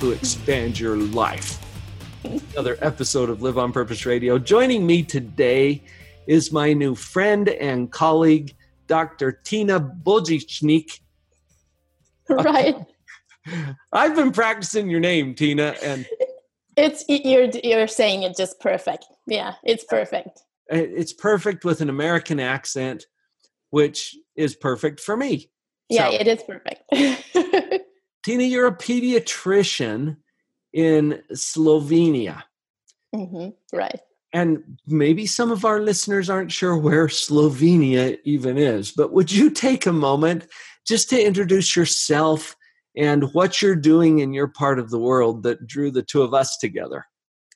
who expands your life. Another episode of Live on Purpose Radio. Joining me today is my new friend and colleague, Dr. Tina Božičnik. Right. I've been practicing your name, Tina, and it's you're saying it just perfect. Yeah, it's perfect. It's perfect with an American accent, which is perfect for me. Yeah, so, it is perfect. Tina, you're a pediatrician in Slovenia. Mm-hmm, right. And maybe some of our listeners aren't sure where Slovenia even is, but would you take a moment just to introduce yourself and what you're doing in your part of the world that drew the two of us together?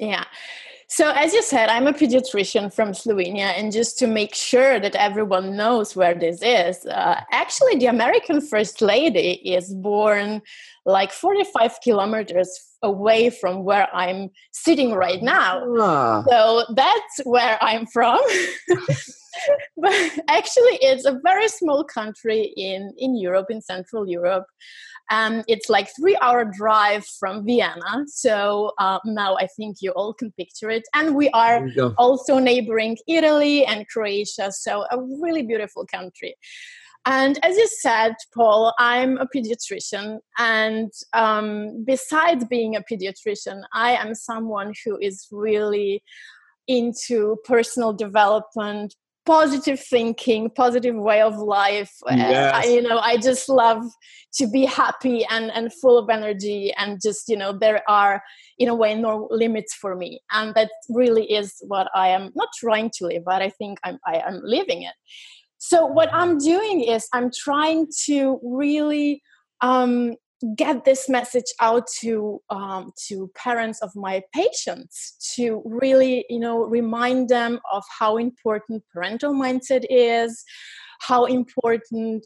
Yeah. So as you said, I'm a pediatrician from Slovenia, and just to make sure that everyone knows where this is, actually the American First Lady is born like 45 kilometers away from where I'm sitting right now. So that's where I'm from. But actually, it's a very small country in Europe, in Central Europe. It's like 3-hour drive from Vienna. So now I think you all can picture it. And we are also neighboring Italy and Croatia. So a really beautiful country. And as you said, Paul, I'm a pediatrician. And besides being a pediatrician, I am someone who is really into personal development, positive thinking, positive way of life. Yes. I just love to be happy and full of energy, and just, there are, in a way, no limits for me. And that really is what I am not trying to live, but I think I am living it. So what I'm doing is I'm trying to really get this message out to parents of my patients, to really, remind them of how important parental mindset is, how important,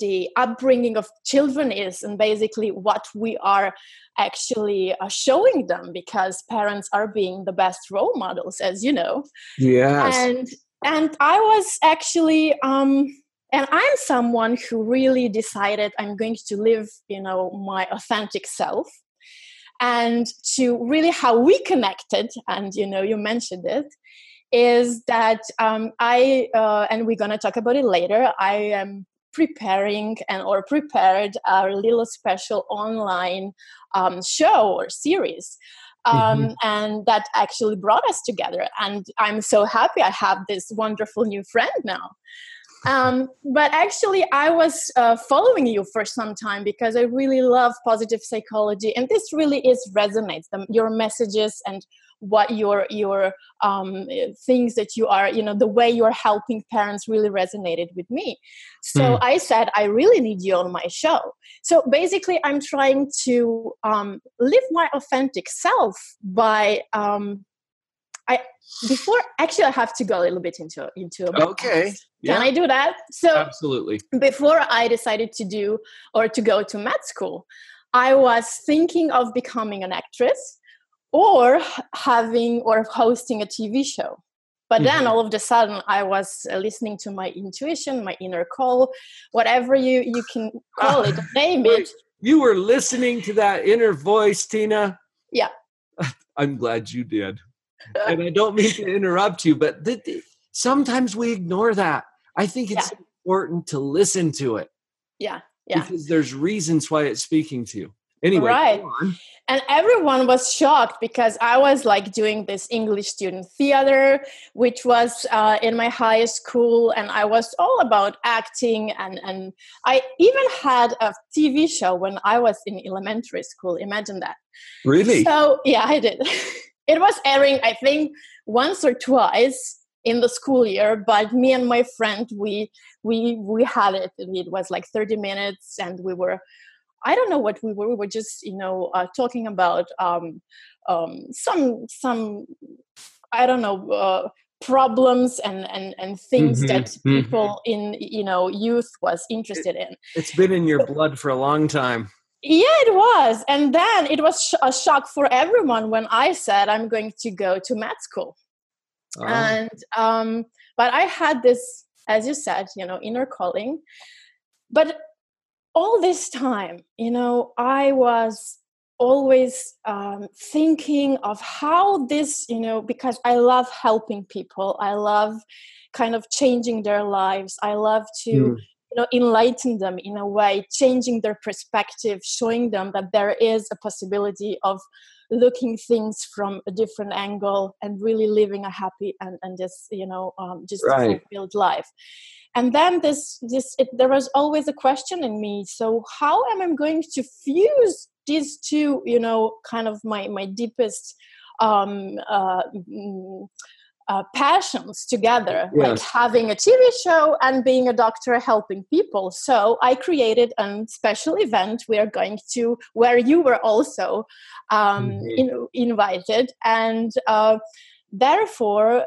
the upbringing of children is, and basically what we are actually showing them, because parents are being the best role models, as you know. Yes. And I was actually... And I'm someone who really decided I'm going to live, my authentic self, and to really how we connected. And, you mentioned it, is that and we're going to talk about it later. I am prepared a little special online show or series. And that actually brought us together. And I'm so happy I have this wonderful new friend now. But actually, I was following you for some time because I really love positive psychology, and this really resonates. Your messages and what your things that you are, the way you are helping parents really resonated with me. So I said, I really need you on my show. So basically, I'm trying to live my authentic self by. I have to go a little bit into a podcast. Okay. Yeah. Can I do that? So absolutely. Before I decided to go to med school, I was thinking of becoming an actress or hosting a TV show. But then all of a sudden I was listening to my intuition, my inner call, whatever you can call it, name it. You were listening to that inner voice, Tina? Yeah. I'm glad you did. And I don't mean to interrupt you, but sometimes we ignore that. I think it's important to listen to it. Yeah, yeah. Because there's reasons why it's speaking to you. Anyway, right. Go on. And everyone was shocked because I was doing this English student theater, which was in my high school, and I was all about acting, and I even had a TV show when I was in elementary school. Imagine that. Really? So, yeah, I did. It was airing, I think, once or twice in the school year, but me and my friend, we had it. It was 30 minutes, and we were I don't know what we were. We were just, talking about some I don't know, problems and things that people in, youth was interested in. It's been in your blood for a long time. Yeah, it was. And then it was a shock for everyone when I said, I'm going to go to med school. Oh. And, but I had this, as you said, inner calling, but all this time, I was always thinking of how this, because I love helping people. I love kind of changing their lives. I love to, enlighten them in a way, changing their perspective, showing them that there is a possibility of looking things from a different angle and really living a happy and just, just right. fulfilled life. And then there was always a question in me. So how am I going to fuse these two, kind of my deepest passions together, yes. like having a TV show and being a doctor helping people. So I created a special event where you were also invited. And therefore,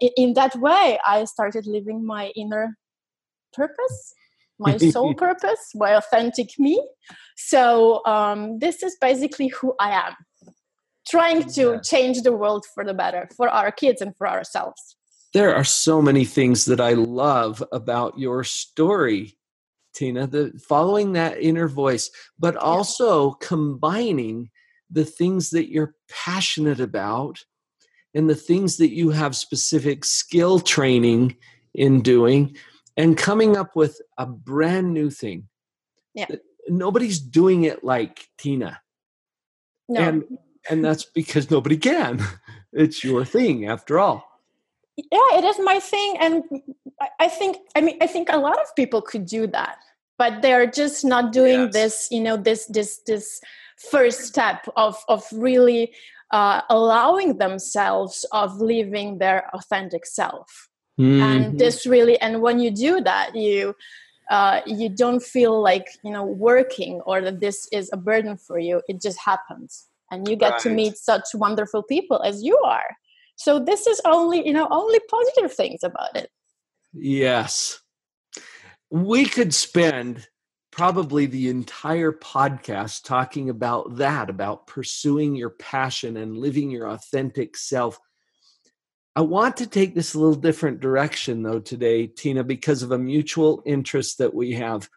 in that way, I started living my inner purpose, my soul purpose, my authentic me. So this is basically who I am. Trying to change the world for the better, for our kids and for ourselves. There are so many things that I love about your story, Tina, following that inner voice, but also combining the things that you're passionate about and the things that you have specific skill training in doing and coming up with a brand new thing. Yeah. Nobody's doing it like Tina. No. And that's because nobody can. It's your thing, after all. Yeah, it is my thing. And I think a lot of people could do that, but they're just not doing this, this first step of really allowing themselves of living their authentic self. Mm-hmm. And this really, and when you do that, you don't feel like, working or that this is a burden for you. It just happens. And you get to meet such wonderful people as you are. So this is only, only positive things about it. Yes. We could spend probably the entire podcast talking about that, about pursuing your passion and living your authentic self. I want to take this a little different direction, though, today, Tina, because of a mutual interest that we have.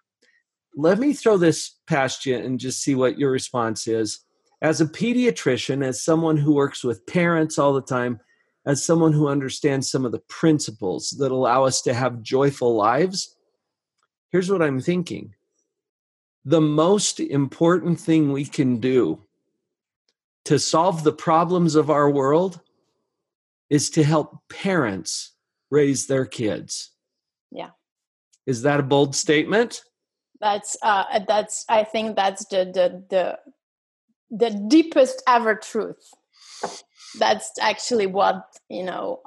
Let me throw this past you and just see what your response is. As a pediatrician, as someone who works with parents all the time, as someone who understands some of the principles that allow us to have joyful lives, here's what I'm thinking. The most important thing we can do to solve the problems of our world is to help parents raise their kids. Yeah. Is that a bold statement? That's I think that's the deepest ever truth. That's actually what I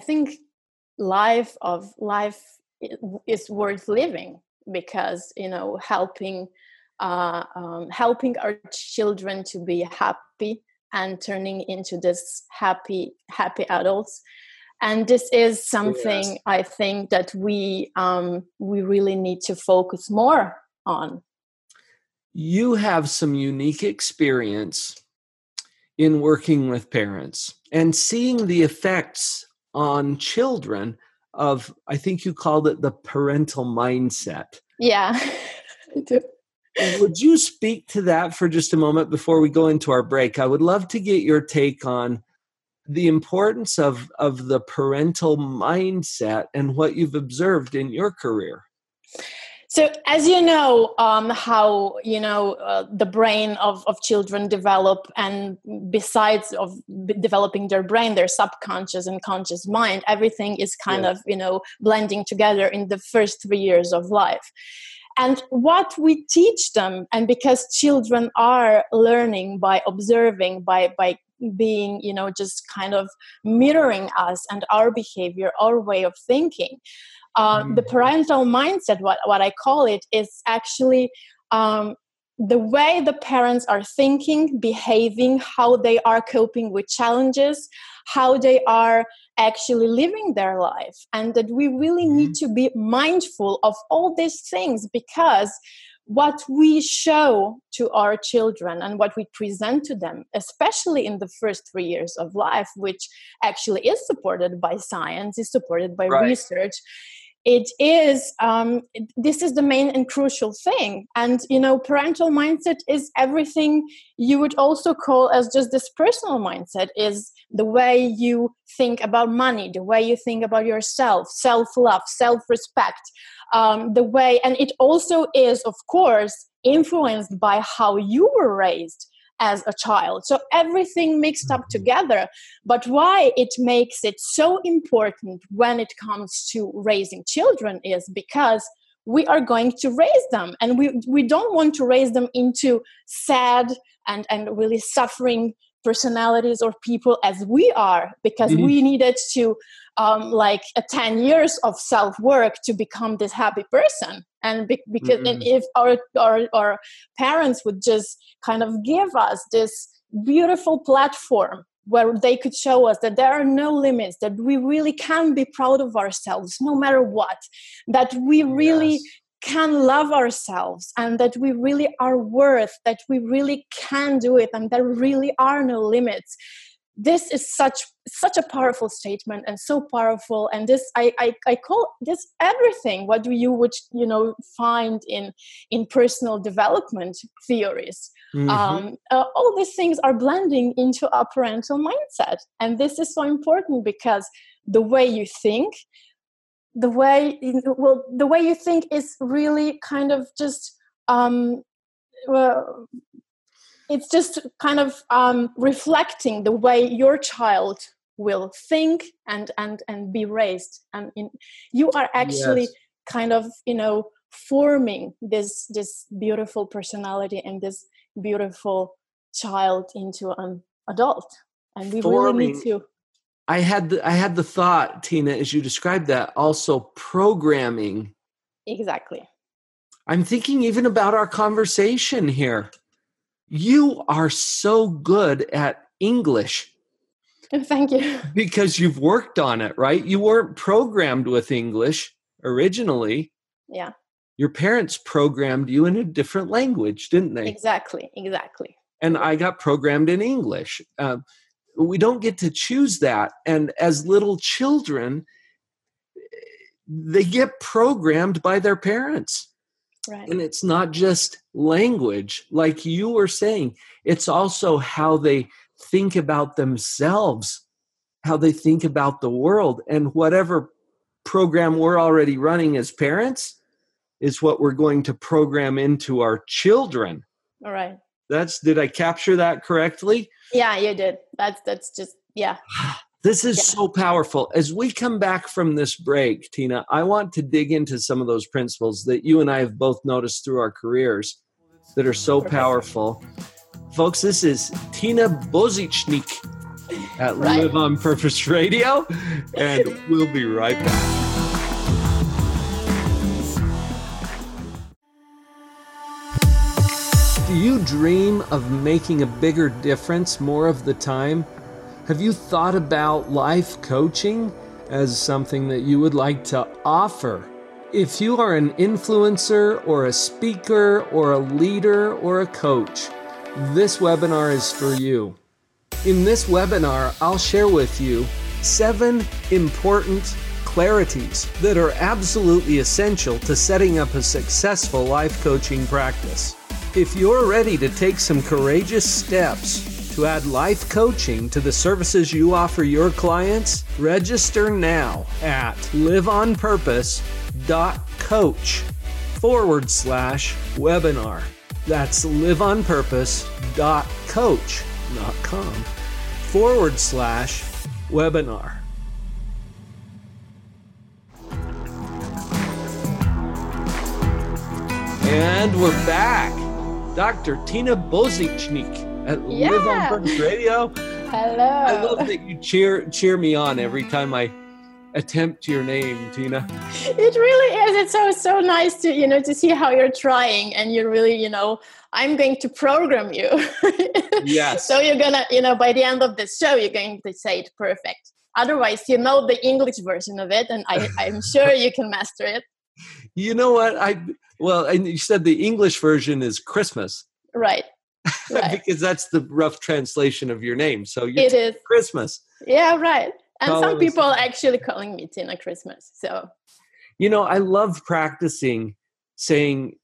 think life is worth living, because helping our children to be happy and turning into this happy adults. And this is something I think that we really need to focus more on. You have some unique experience in working with parents and seeing the effects on children of, I think you called it the parental mindset. Yeah, I do. Would you speak to that for just a moment before we go into our break? I would love to get your take on the importance of the parental mindset and what you've observed in your career. So as you know, how, the brain of children develop, and besides of developing their brain, their subconscious and conscious mind, everything is kind of, blending together in the first 3 years of life. And what we teach them, and because children are learning by observing, by being, you know, just kind of mirroring us and our behavior, our way of thinking. The parental mindset, what I call it, is actually the way the parents are thinking, behaving, how they are coping with challenges, how they are actually living their life. And that we really need to be mindful of all these things, because what we show to our children and what we present to them, especially in the first 3 years of life, which actually is supported by science, is supported by research, it is, this is the main and crucial thing. And, you know, parental mindset is everything you would also call as just this personal mindset, is the way you think about money, the way you think about yourself, self-love, self-respect, the way, and it also is, of course, influenced by how you were raised as a child. So everything mixed up together. But why it makes it so important when it comes to raising children is because we are going to raise them, and we don't want to raise them into sad and really suffering personalities or people as we are, because we needed to like a 10 years of self-work to become this happy person. And because if our parents would just kind of give us this beautiful platform where they could show us that there are no limits, that we really can be proud of ourselves no matter what, that we really can love ourselves, and that we really are worth, that we really can do it, and there really are no limits. This is such a powerful statement, and so powerful. And this I call this everything what you would, you know, find in personal development theories. All these things are blending into our parental mindset, and this is so important, because the way you think, the way you think is really kind of just it's just kind of reflecting the way your child will think and be raised. And you are actually kind of, you know, forming this beautiful personality and this beautiful child into an adult. And we really need to. I had the thought, Tina, as you described that, also programming. Exactly. I'm thinking even about our conversation here. You are so good at English. Thank you. Because you've worked on it, right? You weren't programmed with English originally. Yeah. Your parents programmed you in a different language, didn't they? Exactly. And I got programmed in English. We don't get to choose that. And as little children, they get programmed by their parents. Right. And it's not just language, like you were saying. It's also how they think about themselves, how they think about the world. And whatever program we're already running as parents is what we're going to program into our children. All right. Did I capture that correctly? Yeah, you did. That's just, yeah. This is so powerful. As we come back from this break, Tina, I want to dig into some of those principles that you and I have both noticed through our careers that are so powerful. Folks, this is Tina Božičnik at Live on Purpose Radio, and we'll be right back. Do you dream of making a bigger difference more of the time? Have you thought about life coaching as something that you would like to offer? If you are an influencer or a speaker or a leader or a coach, this webinar is for you. In this webinar, I'll share with you 7 important clarities that are absolutely essential to setting up a successful life coaching practice. If you're ready to take some courageous steps to add life coaching to the services you offer your clients, register now at liveonpurpose.coach/webinar. That's liveonpurpose.coach.com/webinar. And we're back. Dr. Tina Božičnik at Live on Purpose Radio Hello. I love that you cheer me on every time I attempt your name, Tina. It really is. It's so nice to to see how you're trying, and you're really I'm going to program you. Yes. So you're gonna by the end of the show you're going to say it perfect. Otherwise, the English version of it, and I'm sure you can master it. You know what? And you said the English version is Christmas, right? Because that's the rough translation of your name. So it is Christmas. Yeah, right. And some people are actually calling me Tina Christmas. So, I love practicing saying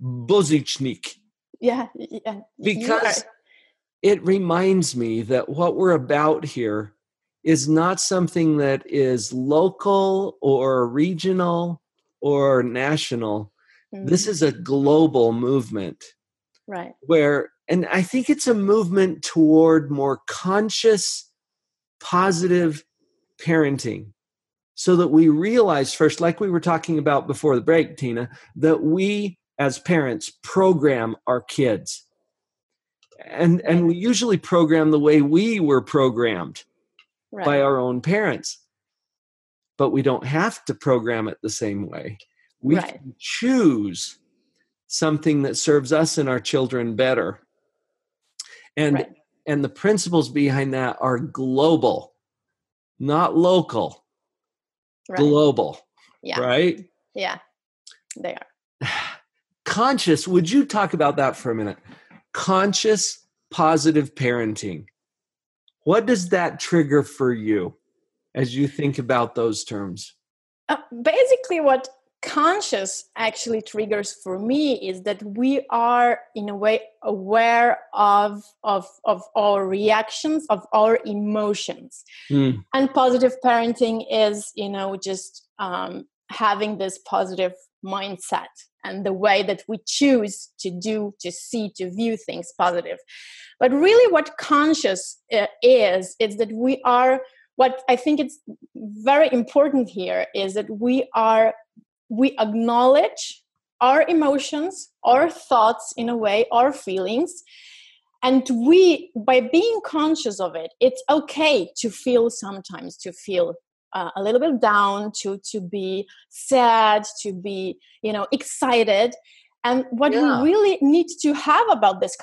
Božičnik. Yeah. Because it reminds me that what we're about here is not something that is local or regional or national. Mm-hmm. This is a global movement. Right. And I think it's a movement toward more conscious, positive parenting, so that we realize first, like we were talking about before the break, Tina, that we as parents program our kids. And we usually program the way we were programmed by our own parents. But we don't have to program it the same way. We can choose something that serves us and our children better. And the principles behind that are global, not local. Global. Yeah. Right? Yeah, they are. Conscious. Would you talk about that for a minute? Conscious, positive parenting. What does that trigger for you as you think about those terms? Basically, what conscious actually triggers for me is that we are in a way aware of our reactions, of our emotions. And positive parenting is just having this positive mindset and the way that we choose to do, to see, to view things positive. But really what conscious is that we are, what I think it's very important here is that we acknowledge our emotions, our thoughts, in a way, our feelings. And by being conscious of it, it's okay to feel sometimes, to feel a little bit down, to be sad, to be, excited. And what we really need to have about this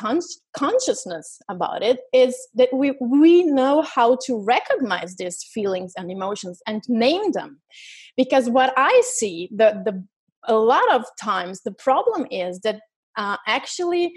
consciousness about it is that we know how to recognize these feelings and emotions and name them. Because what I see, a lot of times the problem is that actually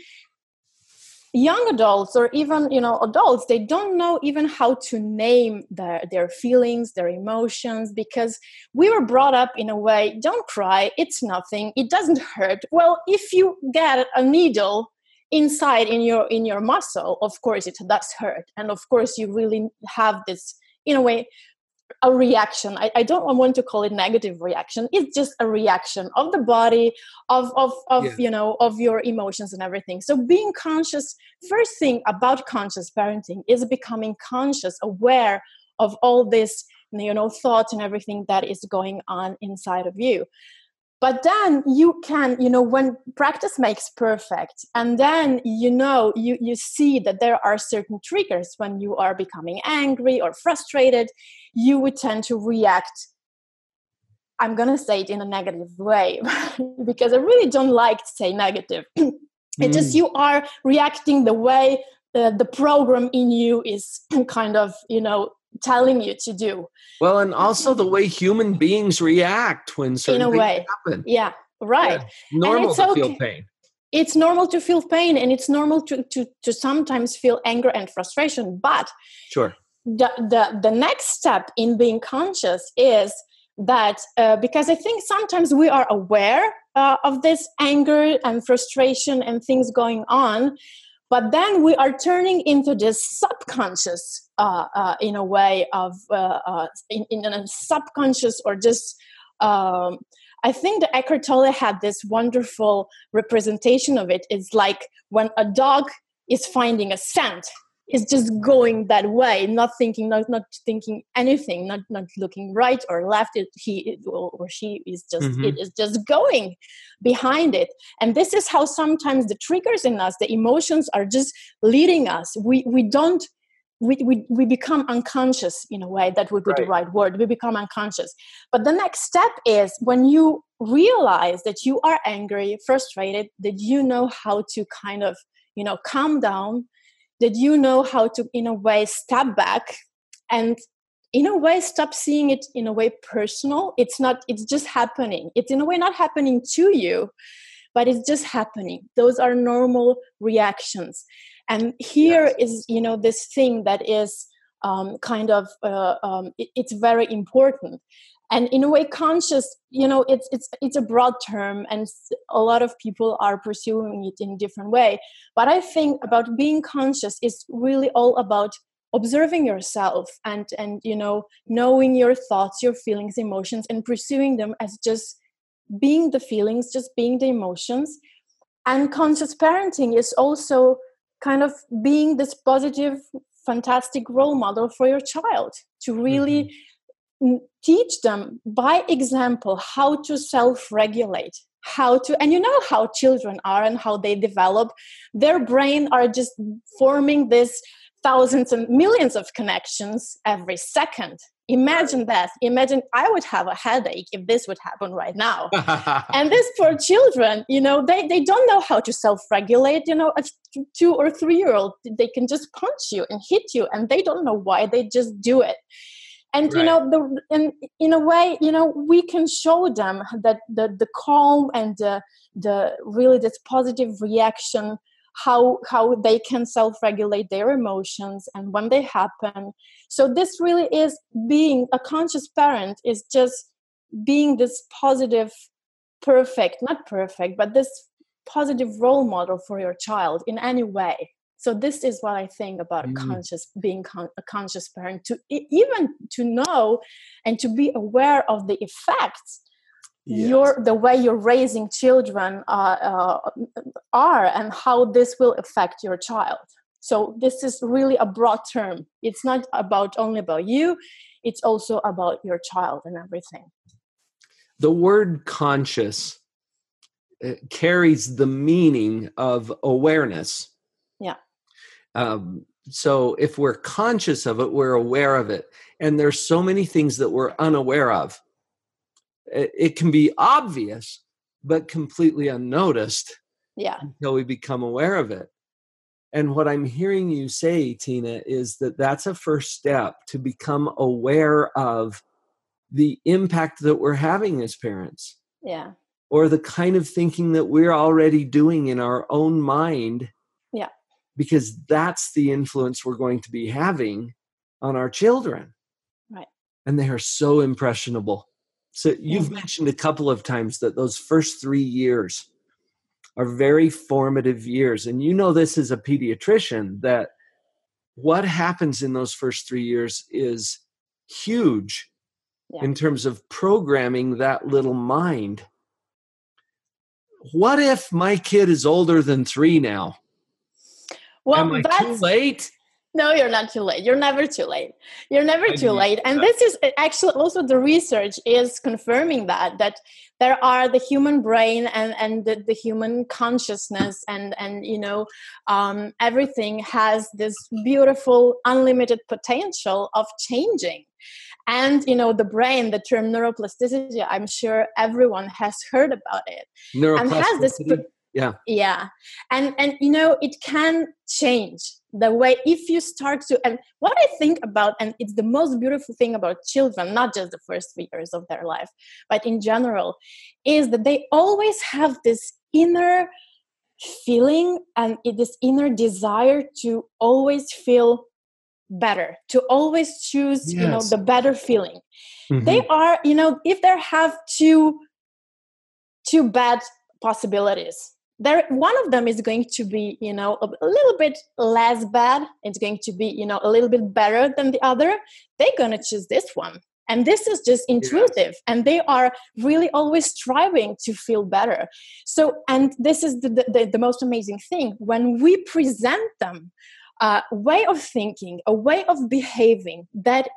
young adults or even adults, they don't know even how to name their feelings, their emotions, because we were brought up in a way, don't cry, it's nothing, it doesn't hurt. Well, if you get a needle inside in your muscle, of course it does hurt, and of course you really have this, in a way, a reaction. I don't want to call it negative reaction. It's just a reaction of the body, of your emotions and everything. So being conscious, first thing about conscious parenting is becoming conscious, aware of all this, thoughts and everything that is going on inside of you. But then you can, when practice makes perfect, and then, you see that there are certain triggers. When you are becoming angry or frustrated, you would tend to react. I'm going to say it in a negative way because I really don't like to say negative. It's just you are reacting the way the program in you is kind of, telling you to do. Well, and also the way human beings react when certain things happen. Yeah, right. Yeah. Normal to feel pain. It's normal to feel pain, and it's normal to sometimes feel anger and frustration. But sure, the next step in being conscious is that because I think sometimes we are aware of this anger and frustration and things going on, but then we are turning into this subconscious, in a way of, in a subconscious or just, I think the Eckhart Tolle had this wonderful representation of it. It's like when a dog is finding a scent, it's just going that way, not thinking anything, not looking right or left. He or she is just it is just going behind it. And this is how sometimes the triggers in us, the emotions, are just leading us. We don't we become unconscious in a way, that would be right. The right word. We become unconscious. But the next step is when you realize that you are angry, frustrated, that you know how to kind of, calm down, that you know how to, in a way, step back and in a way, stop seeing it in a way personal. It's not, it's just happening. It's in a way not happening to you, but it's just happening. Those are normal reactions. And here yes. is, this thing that is it's very important. And in a way, conscious, it's a broad term, and a lot of people are pursuing it in a different way. But I think about being conscious is really all about observing yourself and knowing your thoughts, your feelings, emotions, and pursuing them as just being the feelings, just being the emotions. And conscious parenting is also kind of being this positive, fantastic role model for your child, to really mm-hmm. teach them by example how to self-regulate, and how children are and how they develop. Their brain are just forming this thousands and millions of connections every second. Imagine that. Imagine I would have a headache if this would happen right now. And this for children, they don't know how to self-regulate. A 2 or 3-year-old, they can just punch you and hit you, and they don't know why. They just do it. And right. And in a way, we can show them that the calm and the really this positive reaction, how they can self-regulate their emotions and when they happen. So this really is being a conscious parent, is just being this positive, this positive role model for your child in any way. So this is what I think about mm-hmm. being a conscious parent, to even to know and to be aware of the effects yes. The way you're raising children are, and how this will affect your child. So this is really a broad term. It's not only about you. It's also about your child and everything. The word conscious carries the meaning of awareness. Yeah. So if we're conscious of it, we're aware of it. And there's so many things that we're unaware of. It can be obvious, but completely unnoticed yeah. until we become aware of it. And what I'm hearing you say, Tina, is that that's a first step, to become aware of the impact that we're having as parents. Yeah. Or the kind of thinking that we're already doing in our own mind. Yeah. Because that's the influence we're going to be having on our children. Right. And they are so impressionable. So you've mentioned a couple of times that those first 3 years are very formative years. And this as a pediatrician, that what happens in those first 3 years is huge yeah. in terms of programming that little mind. What if my kid is older than 3 now? Well, am I too late? No, you're not too late. You're never too late. You're never too late. And this is actually also, the research is confirming that there are the human brain and the human consciousness and everything has this beautiful unlimited potential of changing. And, the brain, the term neuroplasticity, I'm sure everyone has heard about it. Neuroplasticity. And has this yeah. Yeah. And it can change the way if you start to, and what I think about, and it's the most beautiful thing about children, not just the first 3 years of their life, but in general, is that they always have this inner feeling and this inner desire to always feel better, to always choose, yes. The better feeling. Mm-hmm. They are, if they have two bad possibilities, one of them is going to be, a little bit less bad. It's going to be, a little bit better than the other. They're going to choose this one. And this is just intuitive. And they are really always striving to feel better. So, and this is the most amazing thing. When we present them a way of thinking, a way of behaving that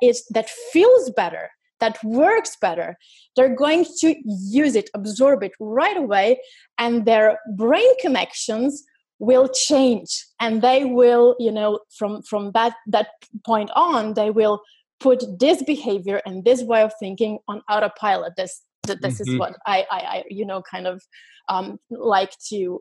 feels better, that works better, they're going to use it, absorb it right away, and their brain connections will change, and they will, you know, from that point on, they will put this behavior and this way of thinking on autopilot. This mm-hmm. is what I you know, kind of like to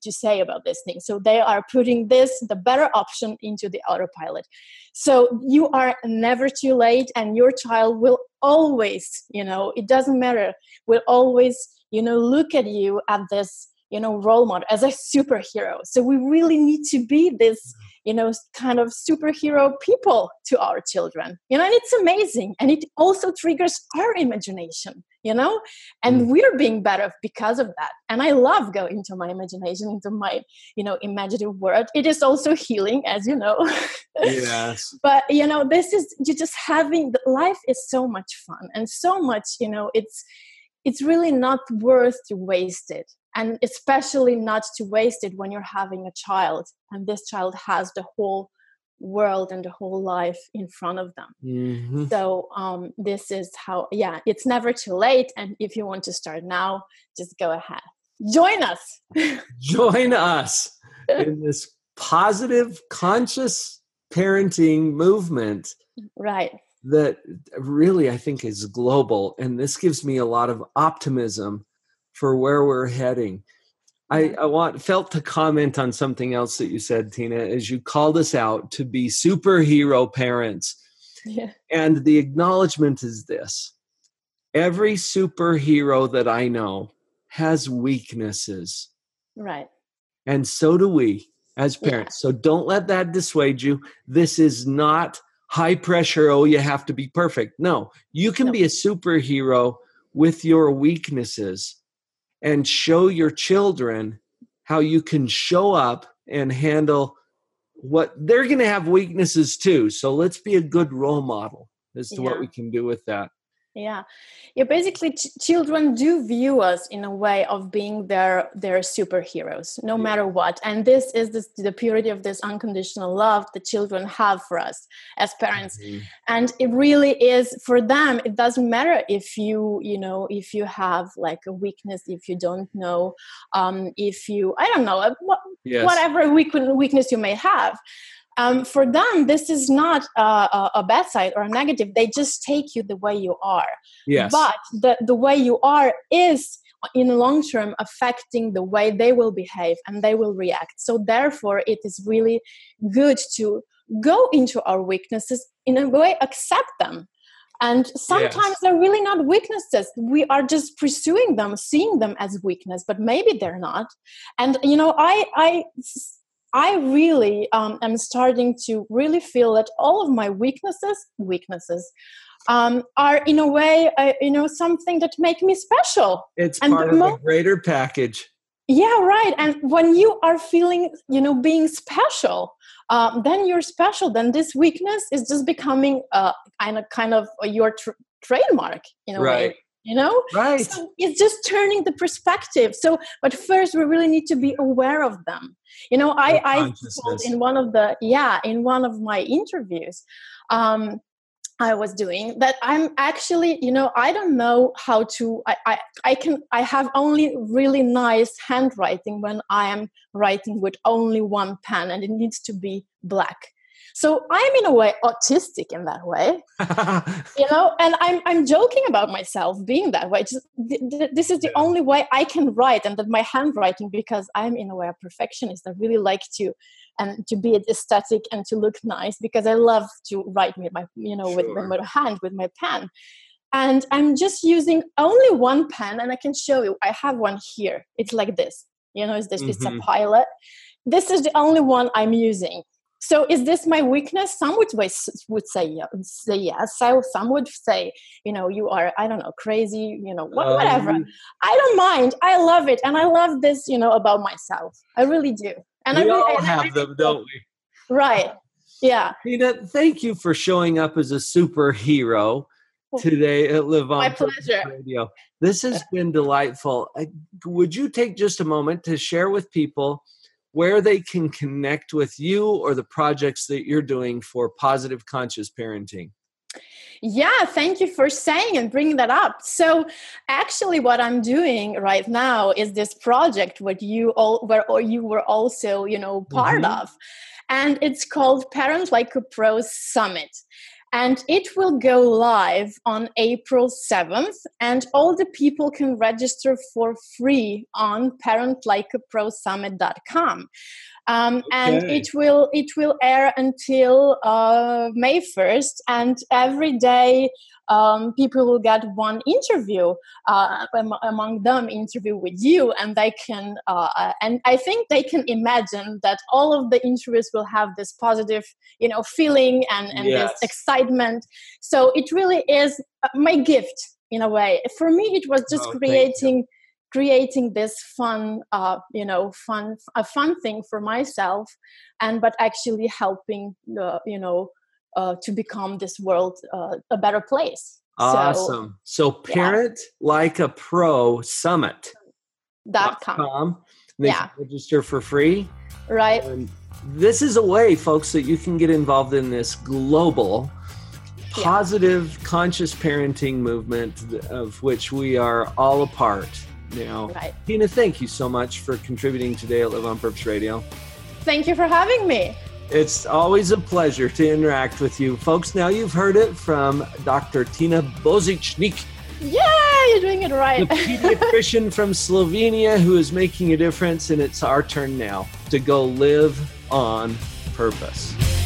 say about this thing. So they are putting the better option into the autopilot. So you are never too late, and your child will always, you know, it doesn't matter, will always, you know, look at you at this, you know, role model as a superhero. So we really need to be this, you know, kind of superhero people to our children, you know, and it's amazing. And it also triggers our imagination, you know, and we're being better because of that. And I love going into my imagination, into my, you know, imaginative world. It is also healing, as you know. Yes. But, you know, this is, you're just having, life is so much fun and so much, you know, it's really not worth to waste it. And especially not to waste it when you're having a child, and this child has the whole world and the whole life in front of them. Mm-hmm. So this is how, yeah, it's never too late. And if you want to start now, just go ahead. Join us. Join us in this positive, conscious parenting movement. Right. That really, I think, is global. And this gives me a lot of optimism for where we're heading. I felt to comment on something else that you said, Tina, as you called us out to be superhero parents. Yeah. And the acknowledgement is this: every superhero that I know has weaknesses. Right. And so do we as parents. Yeah. So don't let that dissuade you. This is not high pressure, oh, you have to be perfect. No, you can be a superhero with your weaknesses, and show your children how you can show up and handle what they're going to have weaknesses too. So let's be a good role model as to what we can do with that. Yeah. Yeah. Basically, children do view us in a way of being their superheroes, no matter what. And this is the purity of this unconditional love that children have for us as parents. Mm-hmm. And it really is for them. It doesn't matter if if you have like a weakness, if you don't know, if you, I don't know, whatever weakness you may have. For them, this is not a bad side or a negative. They just take you the way you are. Yes. But the way you are is, in the long term, affecting the way they will behave and they will react. So therefore, it is really good to go into our weaknesses, in a way, accept them. And sometimes they're really not weaknesses. We are just pursuing them, seeing them as weakness, but maybe they're not. And, you know, I really am starting to really feel that all of my weaknesses are, in a way, you know, something that make me special. It's part of a greater package. Yeah, right. And when you are feeling, you know, being special, then you're special. Then this weakness is just becoming kind of your trademark, in a way. You know, right? So it's just turning the perspective. So, but first, we really need to be aware of them. You know, I told in one of my interviews, I was doing that. I'm actually, you know, I don't know how to. I have only really nice handwriting when I am writing with only one pen, and it needs to be black. So I'm in a way autistic in that way, you know, and I'm joking about myself being that way. Just, this is the only way I can write, and that my handwriting, because I'm in a way a perfectionist. I really like to be aesthetic and to look nice, because I love to write with my, you know, with my hand, with my pen. And I'm just using only one pen, and I can show you, I have one here. It's like this, you know, it's a pilot. This is the only one I'm using. So is this my weakness? Some would say yes. Some would say, you know, you are, I don't know, crazy, you know, whatever. I don't mind. I love it. And I love this, you know, about myself. I really do. And we all have them, don't we? Right. Yeah. Tina, thank you for showing up as a superhero today at Live on Purpose Radio. This has been delightful. Would you take just a moment to share with people where they can connect with you or the projects that you're doing for positive conscious parenting? Yeah, thank you for saying and bringing that up. So actually what I'm doing right now is this project where you were also, part of. And it's called Parents Like a Pro Summit. And it will go live on April 7th, and all the people can register for free on parentlikeaprosummit.com. Okay. And it will air until May 1st, and every day people will get one interview, among them interview with you, and they can and I think they can imagine that all of the interviews will have this positive feeling and yes. this excitement. So it really is my gift in a way. For me it was just creating this fun, fun thing for myself, but actually helping, to become this world a better place. Awesome. So Parent Like a Pro Summit.com. They can register for free. Right. And this is a way, folks, that you can get involved in this global positive conscious parenting movement of which we are all a part. Now, Tina, thank you so much for contributing today at Live on Purpose Radio. Thank you for having me. It's always a pleasure to interact with you. Folks, now you've heard it from Dr. Tina Božičnik. Yeah, you're doing it right. The pediatrician from Slovenia who is making a difference, and it's our turn now to go live on purpose.